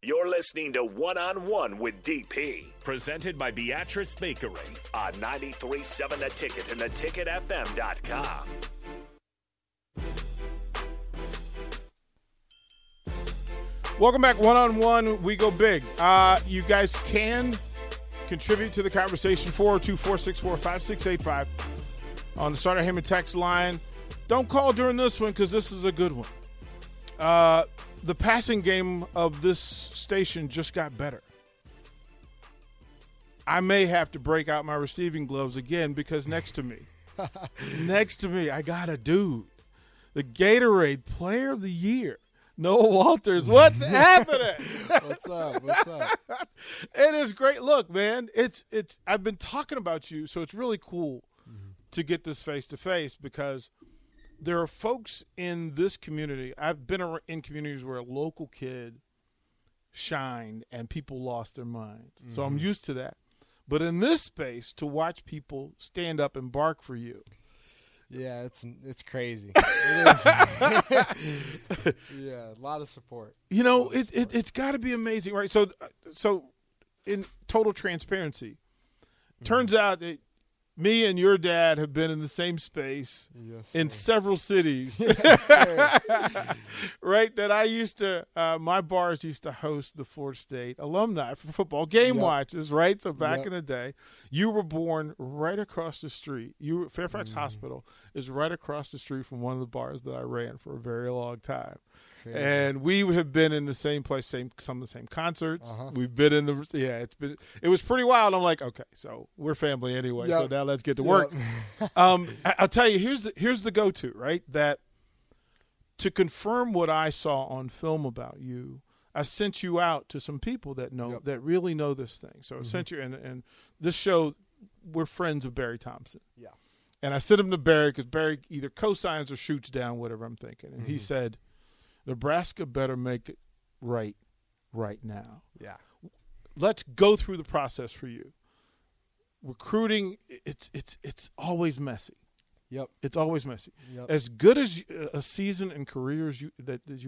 You're listening to One on One with DP, presented by Beatrice Bakery on 93.7 The Ticket and theticketfm.com. Welcome back, One on One. We go big. You guys can contribute to the conversation, 402-464-5685 on the Starter Heyman text line. Don't call during this one because this is a good one. The passing game of this station just got better. I may have to break out my receiving gloves again because next to me, I got a dude. The Gatorade Player of the Year, Noah Walters. What's happening? What's up? It is great. Look, man, it's. I've been talking about you, so it's really cool to get this face-to-face because – there are folks in this community. I've been in communities where a local kid shined and people lost their minds. Mm-hmm. So I'm used to that. But in this space, to watch people stand up and bark for you. Yeah, it's crazy. It is. Yeah, a lot of support. You know, it's got to be amazing, right? So in total transparency, turns out that me and your dad have been in the same space in several cities, right? That I used to, my bars used to host the Florida State alumni for football game watches, right? So back in the day, you were born right across the street. Fairfax Hospital is right across the street from one of the bars that I ran for a very long time. And we have been in the same place, some of the same concerts. Uh-huh. We've been in the it was pretty wild. I'm like, okay, so we're family anyway. Yep. So now let's get to work. Yep. I'll tell you, here's the go-to, right? That to confirm what I saw on film about you, I sent you out to some people that know that really know this thing. So I sent you, and this show, we're friends of Barry Thompson. Yeah, and I sent him to Barry because Barry either co-signs or shoots down whatever I'm thinking, and he said, Nebraska better make it right now. Yeah. Let's go through the process for you. Recruiting, it's always messy. Yep. It's always messy. Yep. As good as a season and career as you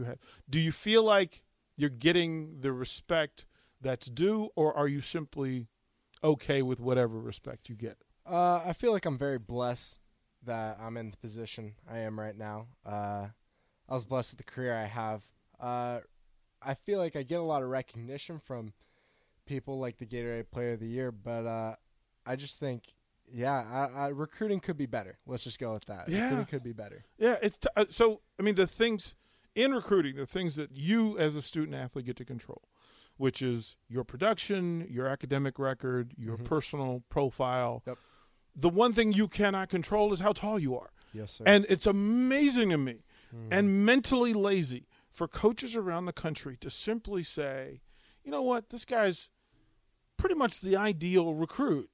have, do you feel like you're getting the respect that's due, or are you simply okay with whatever respect you get? I feel like I'm very blessed that I'm in the position I am right now. I was blessed with the career I have. I feel like I get a lot of recognition from people like the Gatorade Player of the Year, but I just think, recruiting could be better. Let's just go with that. Yeah. Recruiting could be better. Yeah. It's so, I mean, the things in recruiting, the things that you as a student athlete get to control, which is your production, your academic record, your personal profile. Yep. The one thing you cannot control is how tall you are. Yes, sir. And it's amazing to me. And mentally lazy for coaches around the country to simply say, you know what, this guy's pretty much the ideal recruit,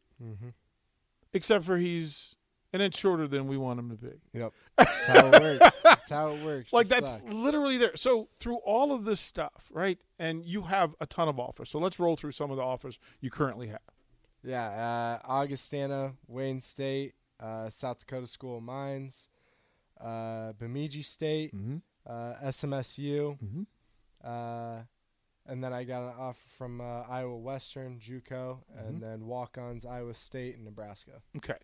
except for he's an inch shorter than we want him to be. Yep. That's how it works. Like, that's literally there. So through all of this stuff, right, and you have a ton of offers. So let's roll through some of the offers you currently have. Yeah, Augustana, Wayne State, South Dakota School of Mines, Bemidji State, mm-hmm. SMSU, mm-hmm. And then I got an offer from Iowa Western, JUCO, mm-hmm. and then walk-ons, Iowa State, and Nebraska. Okay.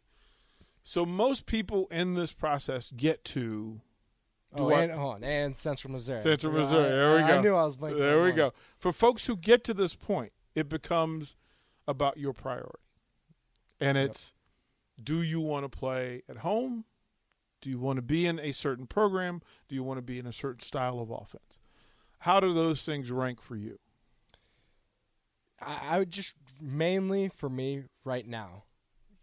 So most people in this process get to and Central Missouri. Central Missouri. There we go. I knew I was blanking. There we go. For folks who get to this point, it becomes about your priority. And it's, do you want to play at home? Do you want to be in a certain program? Do you want to be in a certain style of offense? How do those things rank for you? I would just, mainly for me right now,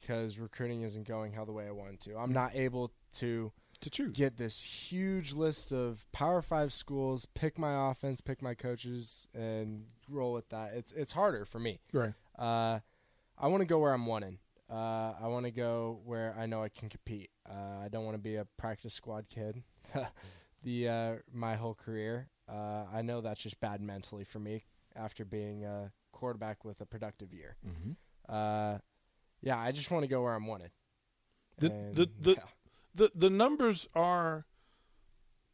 because recruiting isn't going how the way I want to. I'm not able to choose. Get this huge list of Power 5 schools, pick my offense, pick my coaches, and roll with that. It's harder for me. Right. I want to go where I'm wanted. I want to go where I know I can compete. I don't want to be a practice squad kid my whole career. I know that's just bad mentally for me after being a quarterback with a productive year. Mm-hmm. Yeah, I just want to go where I'm wanted. The numbers are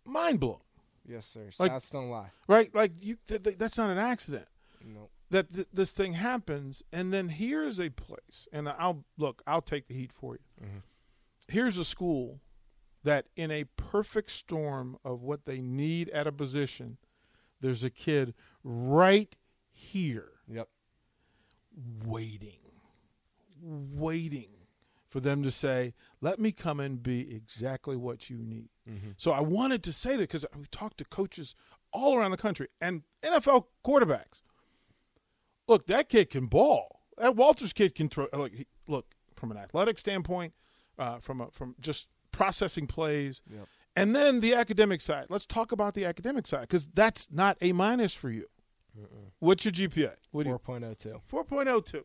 mind-blowing. Yes, sir. Stats don't lie. Right? Like, that's not an accident. Nope. That this thing happens, and then here's a place, and I'll take the heat for you. Mm-hmm. Here's a school that in a perfect storm of what they need at a position, there's a kid right here. Yep. Waiting for them to say, let me come and be exactly what you need. Mm-hmm. So I wanted to say that because we talked to coaches all around the country and NFL quarterbacks. Look, that kid can ball. That Walters kid can throw. Look, from an athletic standpoint, from just processing plays. Yep. And then the academic side. Let's talk about the academic side because that's not a minus for you. Uh-uh. What's your GPA? 4.02. 4.02.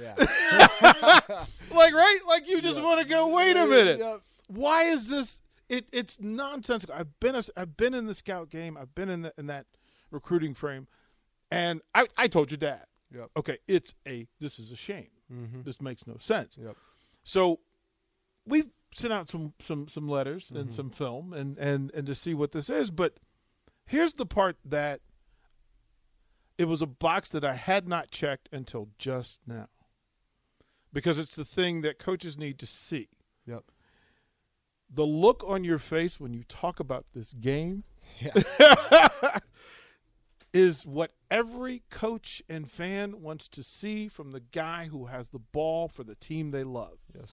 Yeah. Like you just want to go. Wait a minute. Yep. Why is this? It's nonsensical. I've been in the scout game. I've been in that recruiting frame, and I told your dad. Yep. Okay. This is a shame. Mm-hmm. This makes no sense. Yep. So we've sent out some letters mm-hmm. and some film and to see what this is, but. Here's the part that it was a box that I had not checked until just now because it's the thing that coaches need to see. Yep. The look on your face when you talk about this game is what every coach and fan wants to see from the guy who has the ball for the team they love. Yes.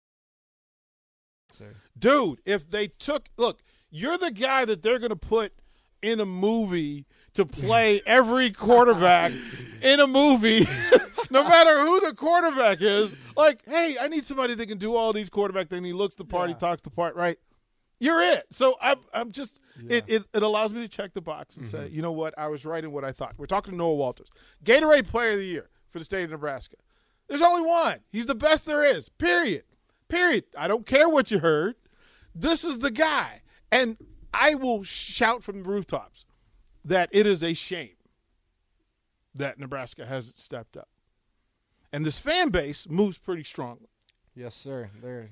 Dude, if they look, you're the guy that they're going to put in a movie to play every quarterback in a movie, no matter who the quarterback is. Like, hey, I need somebody that can do all these quarterback things. He looks the part, he talks the part, right? You're it. So I'm just, it allows me to check the box and say, you know what, I was right in what I thought. We're talking to Noah Walters, Gatorade Player of the Year for the state of Nebraska. There's only one. He's the best there is, period. Period. I don't care what you heard. This is the guy. And I will shout from the rooftops that it is a shame that Nebraska hasn't stepped up. And this fan base moves pretty strongly. Yes, sir. They're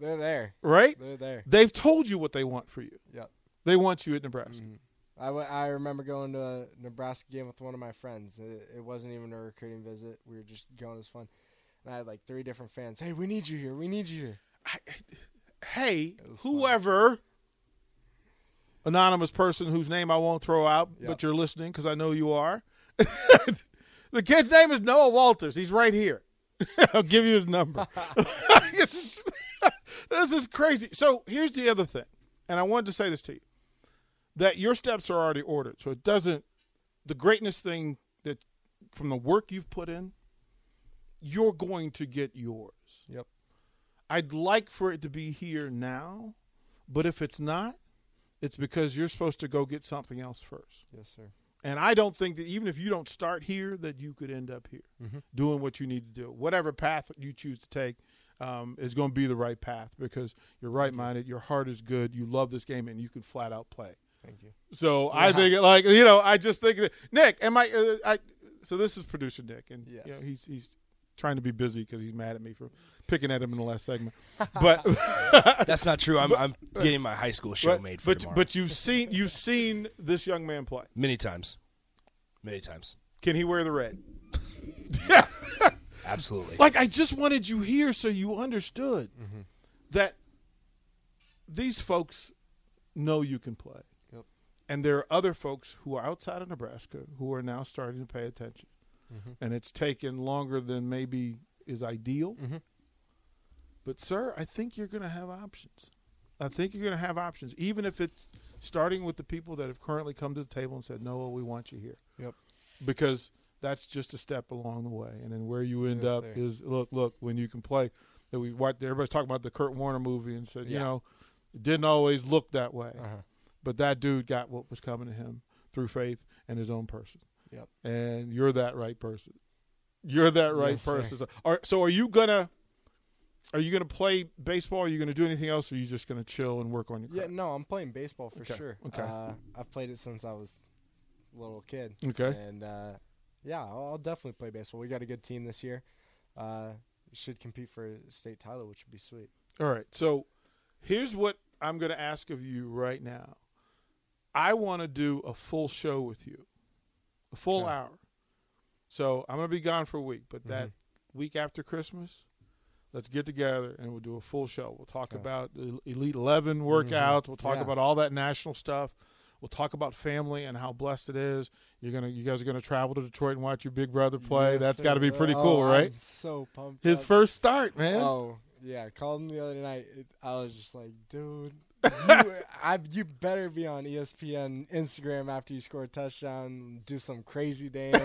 there. Right? They're there. They've told you what they want for you. Yep. They want you at Nebraska. Mm-hmm. I remember going to a Nebraska game with one of my friends. It wasn't even a recruiting visit. We were just going as fun. And I had like three different fans. Hey, we need you here. We need you here. Hey, whoever fun. Anonymous person whose name I won't throw out, yep. but you're listening because I know you are. The kid's name is Noah Walters. He's right here. I'll give you his number. This is crazy. So here's the other thing, and I wanted to say this to you, that your steps are already ordered. So it doesn't – the greatness thing that from the work you've put in, you're going to get yours. Yep. I'd like for it to be here now, but if it's not, it's because you're supposed to go get something else first. Yes, sir. And I don't think that even if you don't start here, that you could end up here mm-hmm. doing what you need to do. Whatever path you choose to take is going to be the right path because you're right-minded, your heart is good, you love this game, and you can flat-out play. Thank you. So yeah. I think, like, you know, I just think that – Nick, am I – so this is producer Nick, and yes. you know, he's trying to be busy because he's mad at me for picking at him in the last segment. But that's not true. I'm getting my high school show made for tomorrow. But you've seen this young man play many times. Can he wear the red? Yeah, absolutely. Like I just wanted you here so you understood mm-hmm. that these folks know you can play, yep. and there are other folks who are outside of Nebraska who are now starting to pay attention, mm-hmm. and it's taken longer than maybe is ideal. Mm-hmm. But, sir, I think you're going to have options. I think you're going to have options, even if it's starting with the people that have currently come to the table and said, Noah, we want you here. Yep. Because that's just a step along the way. And then where you end yes, up sir. Is, look, when you can play. That we watched, everybody's talking about the Kurt Warner movie and said, yeah. you know, it didn't always look that way. Uh-huh. But that dude got what was coming to him through faith and his own person. Yep. And you're that right person. You're that right yes, person. So are you going to – are you going to play baseball? Are you going to do anything else, or are you just going to chill and work on your craft? Yeah, no, I'm playing baseball for okay. sure. Okay. I've played it since I was a little kid. Okay. And, yeah, I'll definitely play baseball. We got a good team this year. Should compete for a state title, which would be sweet. All right. So here's what I'm going to ask of you right now. I want to do a full show with you, a full okay. hour. So I'm going to be gone for a week, but mm-hmm. that week after Christmas – let's get together, and we'll do a full show. We'll talk okay. about the Elite 11 workouts. Mm-hmm. We'll talk yeah. about all that national stuff. We'll talk about family and how blessed it is. You guys are going to travel to Detroit and watch your big brother play. Yes, that's got to be pretty cool, right? I'm so pumped. His first start, man. Oh, yeah. I called him the other night. I was just like, dude, you better be on ESPN, Instagram after you score a touchdown, do some crazy dance.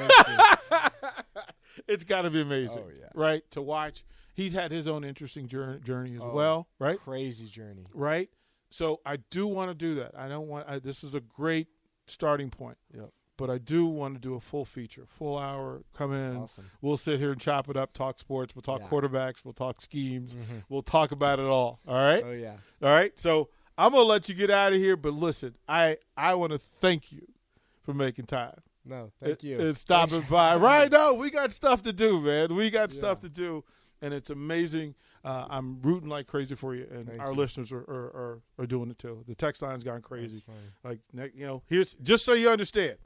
It's got to be amazing, oh, yeah. right, to watch. He's had his own interesting journey as well, right? Crazy journey. Right? So I do want to do that. I don't want – this is a great starting point. Yep. But I do want to do a full feature, full hour, come in. Awesome. We'll sit here and chop it up, talk sports. We'll talk yeah. quarterbacks. We'll talk schemes. Mm-hmm. We'll talk about it all right? Oh, yeah. All right? So I'm going to let you get out of here. But, listen, I want to thank you for making time. No, thank you. It's stopping by. Right? No, we got stuff to do, man. We got yeah. stuff to do. And it's amazing. I'm rooting like crazy for you, and our listeners are doing it too. The text line's gone crazy. Like, you know, here's just so you understand.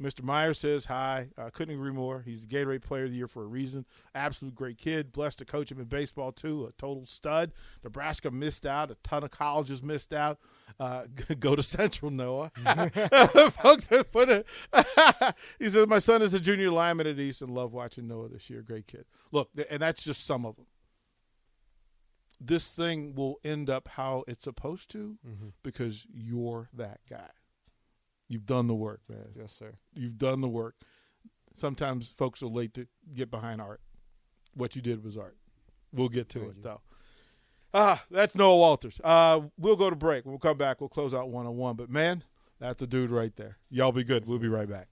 Mr. Meyer says hi. I couldn't agree more. He's the Gatorade Player of the Year for a reason. Absolute great kid. Blessed to coach him in baseball too. A total stud. Nebraska missed out. A ton of colleges missed out. Go to Central, Noah. Folks, he says my son is a junior lineman at East and love watching Noah this year. Great kid. Look, and that's just some of them. This thing will end up how it's supposed to mm-hmm. because you're that guy. You've done the work, man. Yes, sir. You've done the work. Sometimes folks are late to get behind art. What you did was art. We'll get to it, though. That's Noah Walters. We'll go to break. When we'll come back, we'll close out one-on-one. But, man, that's a dude right there. Y'all be good. We'll be right back.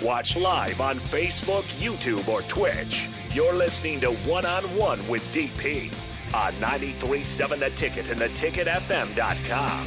Watch live on Facebook, YouTube, or Twitch. You're listening to One on One with DP on 93.7 The Ticket and theticketfm.com.